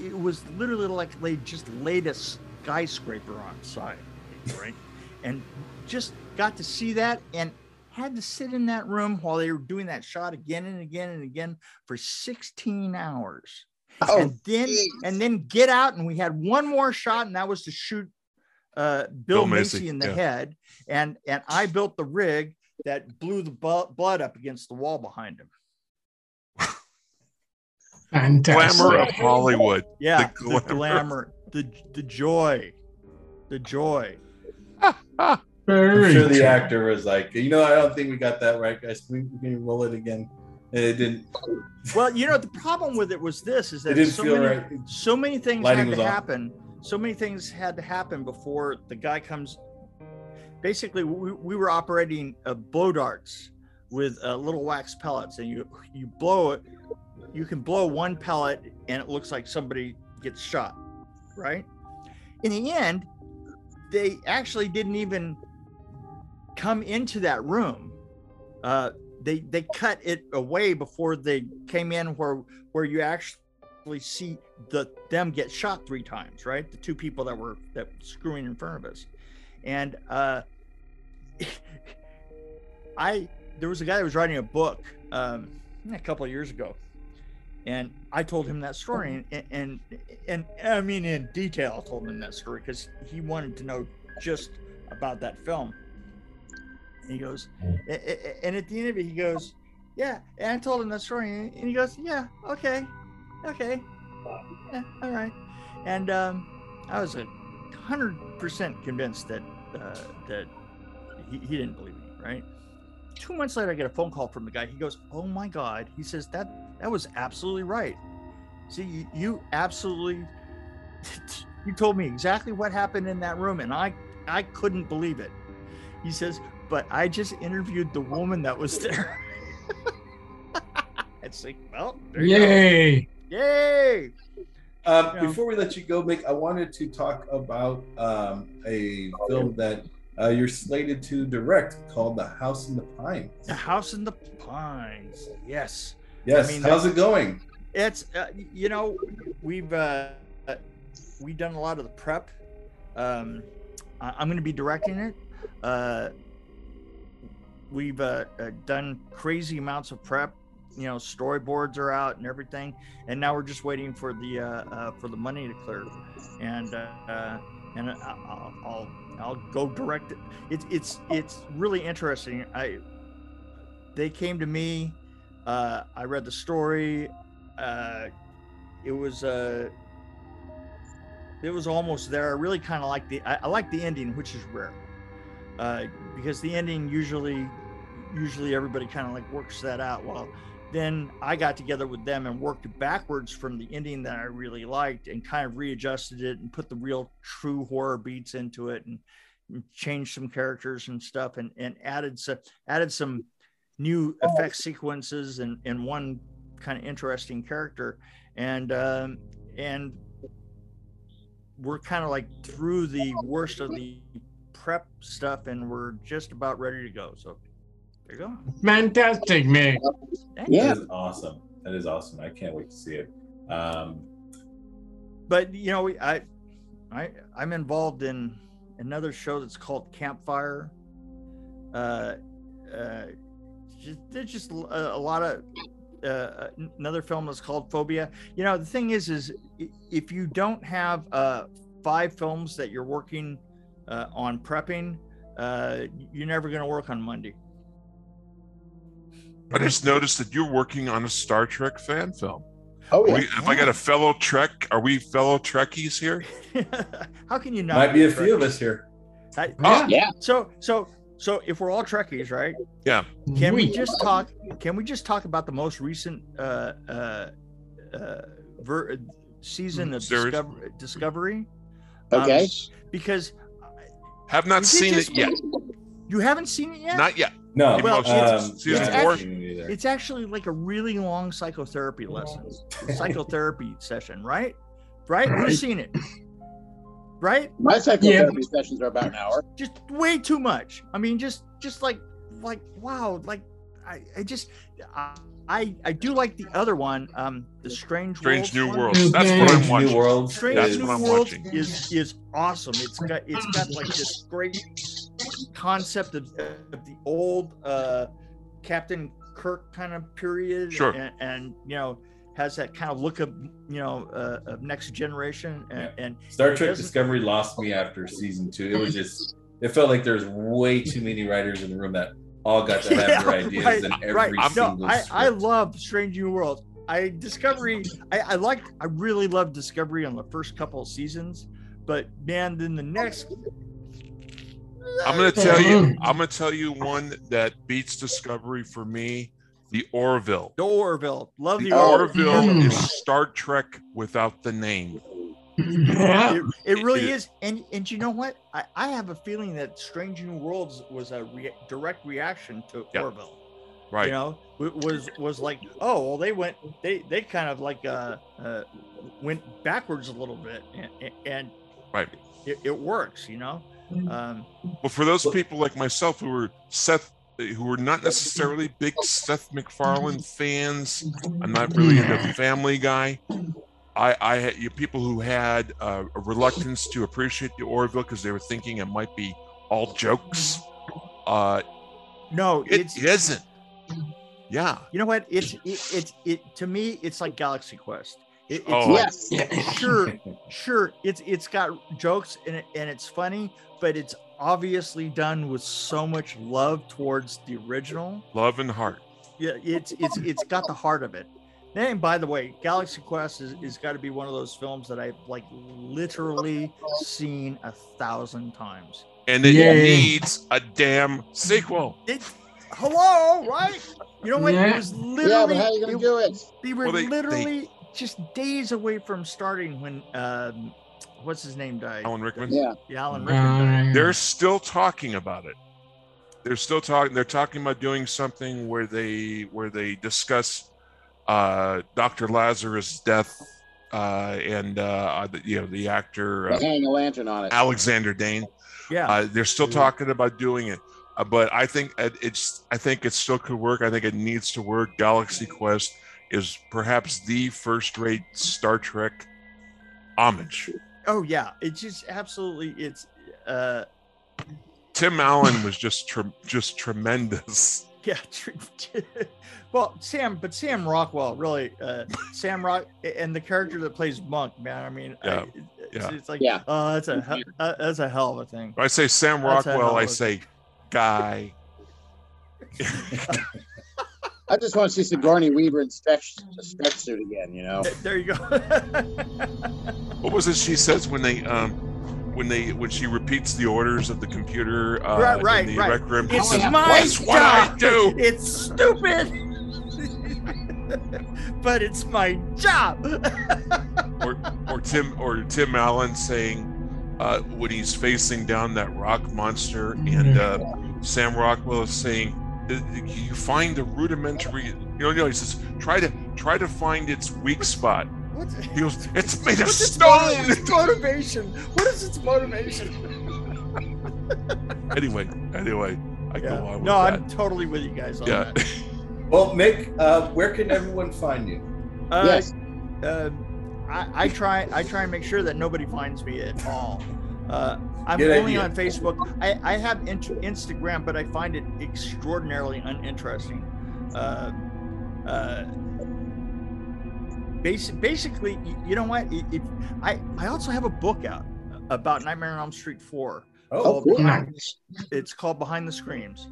It was literally like they just laid a skyscraper on its side, right? And just got to see that and had to sit in that room while they were doing that shot again and again and again for 16 hours. Oh, and then get out, and we had one more shot, and that was to shoot Bill Macy in the head, and I built the rig that blew the blood up against the wall behind him. Fantastic. Glamour of Hollywood. Yeah, the glamour, the joy. I'm sure the actor was like, you know, I don't think we got that right, guys. We can roll it again. And it didn't. Well, you know, the problem with it was this: is that so many things had to happen. So many things had to happen before the guy comes. Basically, we were operating blow darts with little wax pellets, and you blow it. You can blow one pellet, and it looks like somebody gets shot, right? In the end, they actually didn't even come into that room. They cut it away before they came in where you actually see them get shot three times, right? The two people that were screwing in front of us. And there was a guy that was writing a book a couple of years ago, and I told him that story, and I mean in detail I told him that story because he wanted to know just about that film. And he goes, and at the end of it, he goes, yeah. And I told him that story, and he goes, yeah, okay, yeah, all right. And I was 100% convinced that he didn't believe me, right? 2 months later, I get a phone call from the guy. He goes, oh my God. He says, that was absolutely right. See, you absolutely, you told me exactly what happened in that room, and I couldn't believe it. He says, but I just interviewed the woman that was there. It's like, well, there you go. Yay! Before we let you go, Mick, I wanted to talk about a film that you're slated to direct called The House in the Pines. The House in the Pines, yes. Yes, I mean, how's it going? It's, you know, we've done a lot of the prep. I'm going to be directing it. We've done crazy amounts of prep. You know, storyboards are out and everything, and now we're just waiting for the money to clear, and I'll go direct it. It's really interesting. They came to me. I read the story. It was almost there. I really kind of like I like the ending, which is rare, because the ending usually everybody kind of like works that out. Well, then I got together with them and worked backwards from the ending that I really liked and kind of readjusted it and put the real true horror beats into it and changed some characters and stuff and added some new effect sequences and one kind of interesting character. And we're kind of like through the worst of the prep stuff and we're just about ready to go. So there you go. Fantastic, Mick. Yeah. That is awesome. I can't wait to see it. But you know, I'm involved in another show that's called Campfire. There's just a lot of another film that's called Phobia. You know, the thing is if you don't have 5 films that you're working on prepping, you're never going to work on Monday. I just noticed that you're working on a Star Trek fan film. Oh, yeah. If I got a fellow Trek, are we fellow Trekkies here? How can you not? Might be a few of us here. Yeah. So if we're all Trekkies, right? Yeah. Can we just talk about the most recent season of Discovery. Okay. Because have not seen it yet. You haven't seen it yet? Not yet. No. Well, it's actually like a really long psychotherapy lesson. Psychotherapy session, right? Right? We've seen it. Right? My psychotherapy sessions are about an hour. Just way too much. I mean, just like wow, like I do like the other one, the Strange New Worlds. That's what I'm watching. Strange New Worlds is awesome. It's got like this great concept of the old Captain Kirk kind of period, sure, and you know, has that kind of look of, you know, of Next Generation and Star Trek Discovery lost me after season 2. It was just, it felt like there's way too many writers in the room that all got to have their ideas in every single script. I love Strange New Worlds. I really loved Discovery on the first couple of seasons, but man, then the next. I'm gonna tell you one that beats Discovery for me. The Orville. The Orville. Love the Orville. The Orville is Star Trek without the name. It really is. And you know what? I have a feeling that Strange New Worlds was a direct reaction to Orville. Right. You know, it was like, oh, well, they kind of like went backwards a little bit, and right, it works, you know. Well, for those people like myself who were not necessarily big Seth MacFarlane fans, I'm not really into Family Guy. I had people who had a reluctance to appreciate the Orville because they were thinking it might be all jokes. No, it isn't. Yeah. You know what? It's to me, it's like Galaxy Quest. Sure. It's got jokes and it's funny, but it's obviously done with so much love towards the original. Love and heart. Yeah, it's got the heart of it. And by the way, Galaxy Quest is got to be one of those films that I've like literally seen 1,000 times. And it needs a damn sequel. Hello, right? You know what? It was literally. Yeah, but how are you going to do it? They were literally just days away from starting when what's his name died. Alan Rickman. Yeah, Alan Rickman died. They're still talking about it. They're talking about doing something where they discuss. Dr. Lazarus' death, the actor hang a lantern on it. Alexander Dane. Yeah, they're still talking about doing it, but I think it still could work. I think it needs to work. Galaxy Quest is perhaps the first-rate Star Trek homage. Oh yeah, it's just absolutely. It's Tim Allen was just tremendous. Yeah. Well, Sam Rockwell, really, and the character that plays Monk, man. I mean, it's like, that's a hell of a thing. When I say Sam Rockwell, I say guy. I just want to see Sigourney Weaver in stretch suit again, you know. There you go. What was it she says when she repeats the orders of the computer in the rec room? It's my job. What I do. It's stupid. But it's my job. or Tim Allen saying when he's facing down that rock monster, and Sam Rockwell is saying, "You find the rudimentary." You know, he says, "Try to find its weak spot." He goes, "It's made of stone." What is its motivation? Anyway, I go on with that. I'm totally with you guys on that. Well, Mick, where can everyone find you? Yes. I try and make sure that nobody finds me at all. I'm only on Facebook. I have Instagram, but I find it extraordinarily uninteresting. Basically, you know what? I also have a book out about Nightmare on Elm Street 4. Oh, cool. It's called Behind the Screams.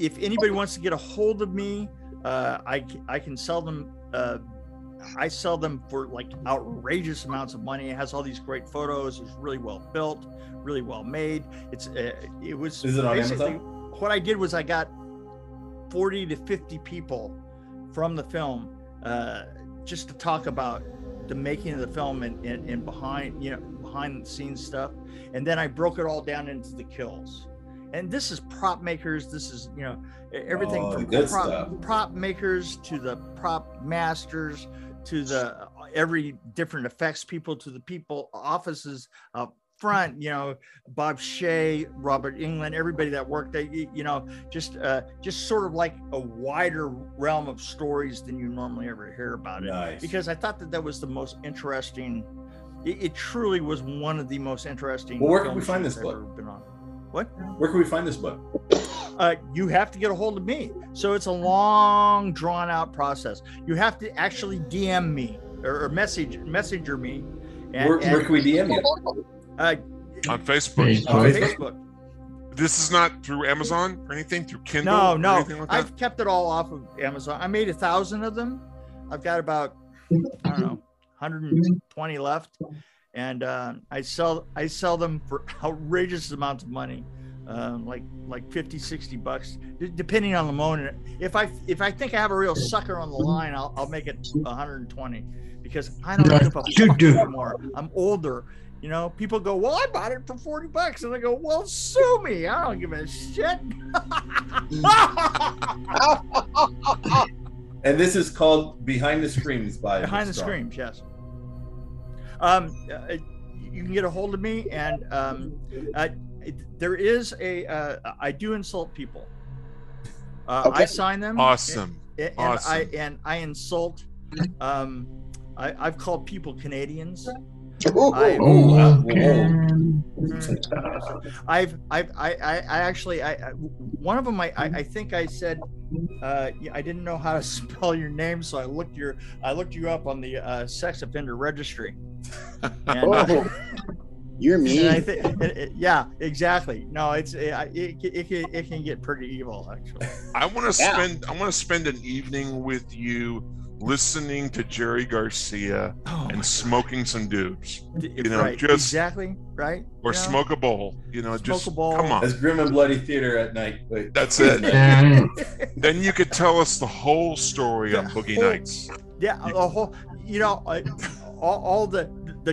If anybody wants to get a hold of me, I can sell them. I sell them for like outrageous amounts of money. It has all these great photos. It's really well built, really well made. Is it on Amazon? What I did was I got 40 to 50 people from the film just to talk about the making of the film and behind, you know, behind the scenes stuff. And then I broke it all down into the kills. And this is prop makers. This is, you know, everything from prop makers to the prop masters to the every different effects people to the people offices up front, you know, Bob Shea, Robert Englund, everybody that worked, you know, just sort of like a wider realm of stories than you normally ever hear about it. Nice. Because I thought that that was the most interesting. It truly was one of the most interesting. Well, where can we find this book? Where can we find this book? You have to get a hold of me. So it's a long, drawn out process. You have to actually DM me or messenger me. And, where can we DM you? On Facebook. This is not through Amazon or anything, through Kindle? No. Or anything like that? I've kept it all off of Amazon. I made 1,000 of them. I've got about, I don't know, 120 left. And I sell them for outrageous amounts of money, like 50, 60 bucks, depending on the moment. If I think I have a real sucker on the line, I'll make it 120 because I don't give a fuck anymore. I'm older. You know, people go, well, I bought it for 40 bucks. And I go, well, sue me. I don't give a shit. And this is called Behind the Screams by Behind the Screams, yes. You can get a hold of me. And there is I do insult people. Okay. I sign them. Awesome. Awesome. I insult. I've called people Canadians. I one of them I think I said I didn't know how to spell your name, so I looked you up on the sex offender registry. You're mean. Yeah, exactly. No, it can get pretty evil actually. I want to spend an evening with you, listening to Jerry Garcia and smoking some doobs, you know, right. Just exactly right, or yeah. Smoke a bowl, you know, smoke just a bowl. Come on, that's Grim and Bloody Theater at night. Wait. That's it. Then you could tell us the whole story on Boogie Nights. Yeah, the whole, you know, all the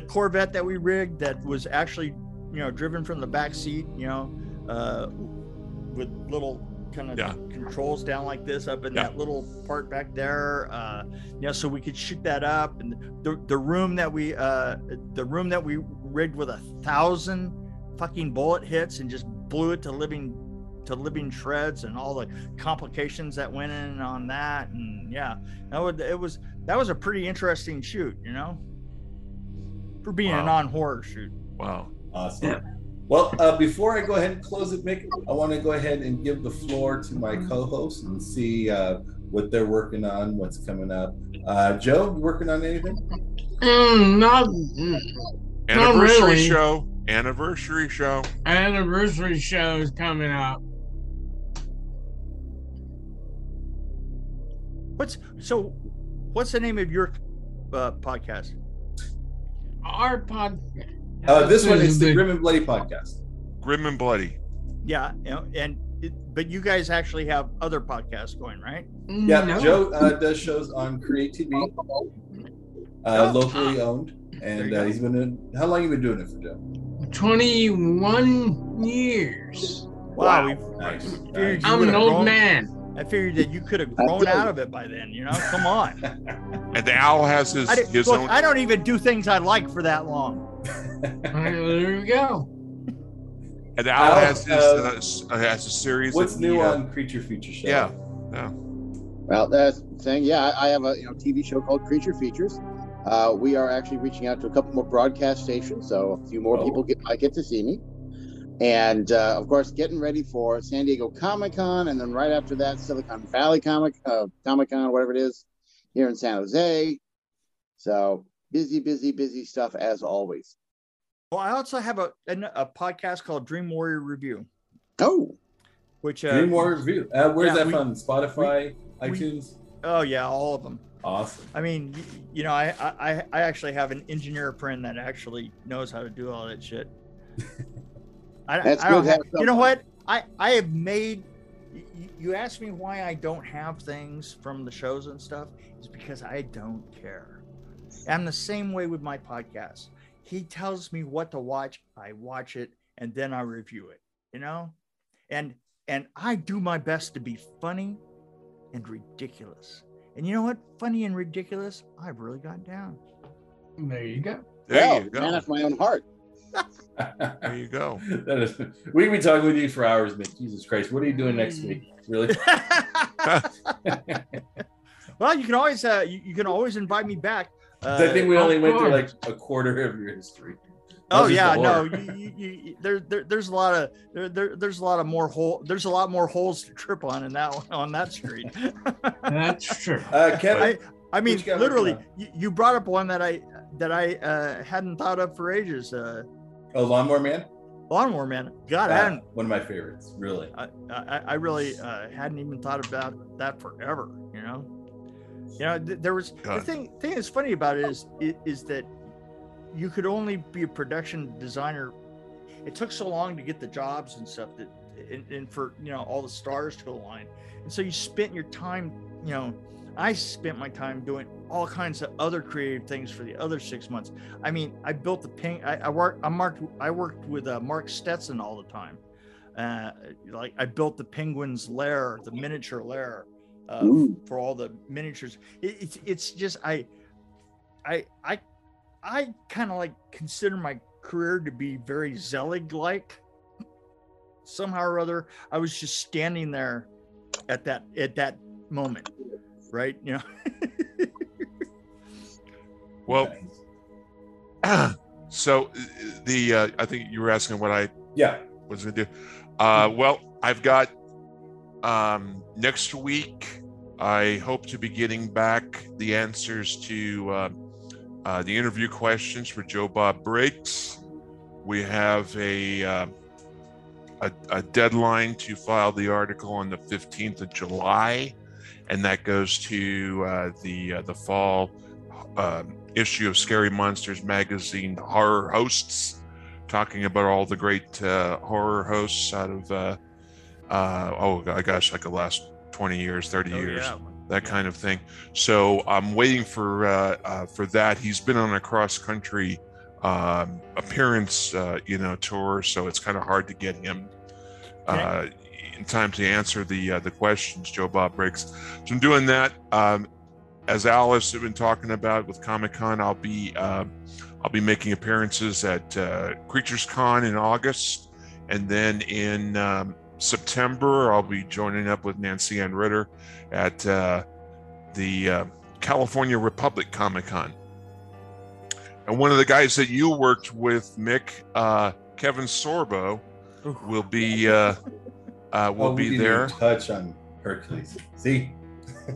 Corvette that we rigged that was actually, you know, driven from the back seat, you know, with little kind of controls down like this up in that little part back there, yeah, so we could shoot that up. And the room that we rigged with 1,000 fucking bullet hits and just blew it to living shreds, and all the complications that went in on that. And yeah, that was a pretty interesting shoot, you know, for being a non-horror shoot. Wow, awesome. Yeah. Well, before I go ahead and close it, Mick, I want to go ahead and give the floor to my co-hosts and see what they're working on, what's coming up. Joe, you working on anything? Not really. Show. Anniversary show is coming up. What's the name of your podcast? Our podcast. This one is the Grim and Bloody Podcast. Grim and Bloody. Yeah, but you guys actually have other podcasts going, right? Yeah, no. Joe does shows on Create TV, locally owned, and he's been in. How long have you been doing it for, Joe? 21 years. Wow. Nice. I'm an old man. I figured that you could have grown out of it by then, you know? Come on. And the owl has his own. I don't even do things I like for that long. There we go. And Al has a series. What's new on Creature Feature Show? Yeah. Well, that's the thing. Yeah, I have a TV show called Creature Features. We are actually reaching out to a couple more broadcast stations, so a few more people get to see me. And of course, getting ready for San Diego Comic-Con, and then right after that, Silicon Valley Comic-Con, whatever it is, here in San Jose. So. Busy, busy, busy stuff as always. Well, I also have a podcast called Dream Warrior Review. Oh, which Dream Warrior Review? Where's that from? Spotify, iTunes? All of them. Awesome. I mean, you know, I actually have an engineer friend that actually knows how to do all that shit. That's good. You know what? I have made you asked me why I don't have things from the shows and stuff. It's because I don't care. I'm the same way with my podcast. He tells me what to watch. I watch it and then I review it, you know, and I do my best to be funny and ridiculous. And you know what? Funny and ridiculous, I've really got down. There you go. There you go. Man of my own heart. There you go. That is, we can be talking with you for hours, Nick. Jesus Christ. What are you doing next week? Really? Well, you can always invite me back. I think we only went through like a quarter of your history. Oh yeah, no. There's a lot more holes to trip on in that one, on that street. That's true. Kevin, I mean, literally, you brought up one that I hadn't thought of for ages. Lawnmower Man. Lawnmower Man. God, I hadn't. One of my favorites, really. I really hadn't even thought about that forever. You know. You know, there was God. The thing that's funny about it is that. You could only be a production designer. It took so long to get the jobs and stuff that, and for, you know, all the stars to align. And so you spent your time, you know, I spent my time doing all kinds of other creative things for the other 6 months. I mean, I built the ping. I worked with Mark Stetson all the time. Like I built the penguin's lair, the miniature lair for all the miniatures. It's just, I kind of like consider my career to be very Zelig-like. Somehow or other, I was just standing there at that moment, right? You know. Well, so I think you were asking what I was going to do. Well, I've got next week. I hope to be getting back the answers to. The interview questions for Joe Bob Briggs. We have a deadline to file the article on the 15th of July, and that goes to the fall issue of Scary Monsters Magazine Horror Hosts, talking about all the great horror hosts out of, like the last 20 years, 30 years. Yeah. That kind of thing. So I'm waiting for that. He's been on a cross-country appearance, tour, so it's kind of hard to get him in time to answer the questions. Joe Bob Briggs. So I'm doing that. As Alice has been talking about with Comic-Con, I'll be making appearances at Creatures Con in August, and then in. September, I'll be joining up with Nancy Ann Ritter at the California Republic Comic-Con. And one of the guys that you worked with, Mick, Kevin Sorbo, will be there. Touch on Hercules. See?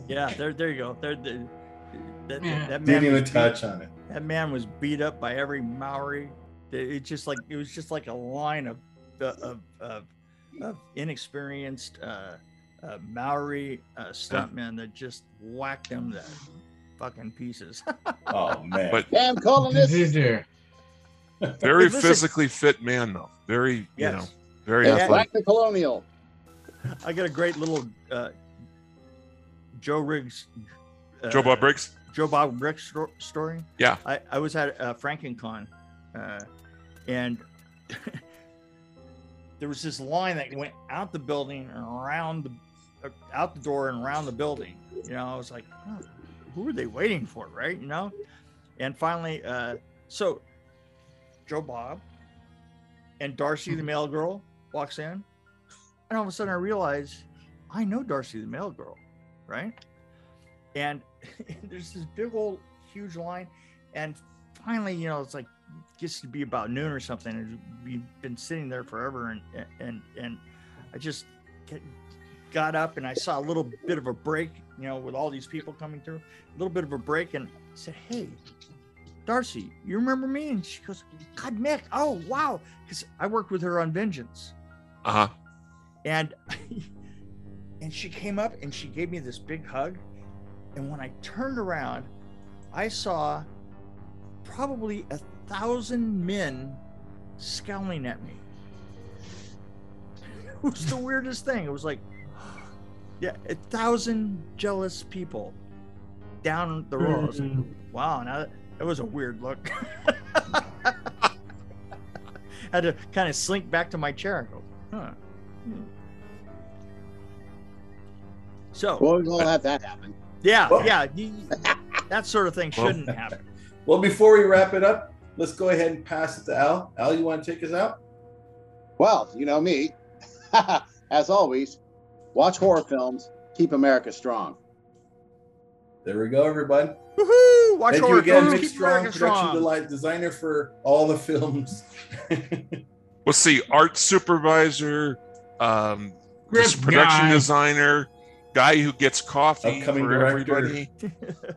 Yeah, there you go. That man didn't even touch on it. That man was beat up by every Maori. It was just like a line of inexperienced Maori stuntmen that just whacked them to fucking pieces. Oh man! But damn colonists. Very physically fit man, though. Very, very athletic. Like the colonial. I got a great little Joe Bob Briggs story. Yeah, I was at FrankenCon, and. There was this line that went out the building and out the door and around the building. You know, I was like, oh, who are they waiting for, right? You know? And finally, so Joe Bob and Darcy, the mail girl, walks in. And all of a sudden I realized I know Darcy, the mail girl, right? And there's this big old huge line. And finally, you know, it's like, gets to be about noon or something, and we've been sitting there forever, and I just got up and I saw a little bit of a break, you know, with all these people coming through, a little bit of a break, and I said, "Hey, Darcy, you remember me?" And she goes, "God, Mick, oh wow," because I worked with her on Vengeance. Uh huh. And she came up and she gave me this big hug, and when I turned around, I saw probably 1,000 men scowling at me. It was the weirdest thing. It was like, Yeah, 1,000 jealous people down the road. I was like, wow, now that was a weird look. Had to kind of slink back to my chair and go, huh. So well, we won't let that happen. Yeah, well, yeah, that sort of thing shouldn't happen. Well, before we wrap it up, let's go ahead and pass it to Al. Al, you want to take us out? Well, you know me. As always, watch horror films. Keep America strong. There we go, everybody. Woohoo! Watch Thank horror you again, films. Keep strong, America strong. Production designer for all the films. We'll see. Art supervisor, production designer, guy who gets coffee upcoming for director. Everybody.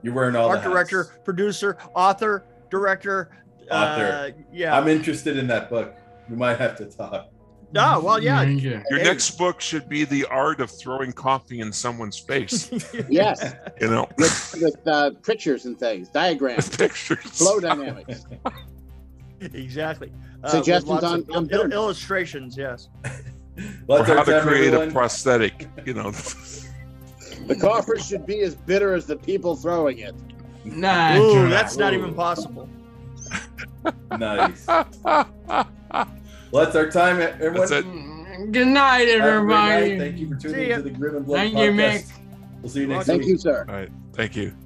You're wearing all art the hats. Director, producer, author, director. Author. Yeah. I'm interested in that book. We might have to talk. Oh, well, yeah. Your next book should be The Art of Throwing Coffee in Someone's Face. Yes. You know, with pictures and things, diagrams, with pictures, flow dynamics. Exactly. Suggestions on illustrations, yes. Or how to create a prosthetic, you know. The coffee should be as bitter as the people throwing it. Nah, ooh, that's not even possible. Nice. Well, that's our time, everyone. Good night, everybody. Good night. Thank you for tuning into the Grim and Bloody Podcast. Thank you, Mick. We'll see you next week. Thank you, sir. All right. Thank you.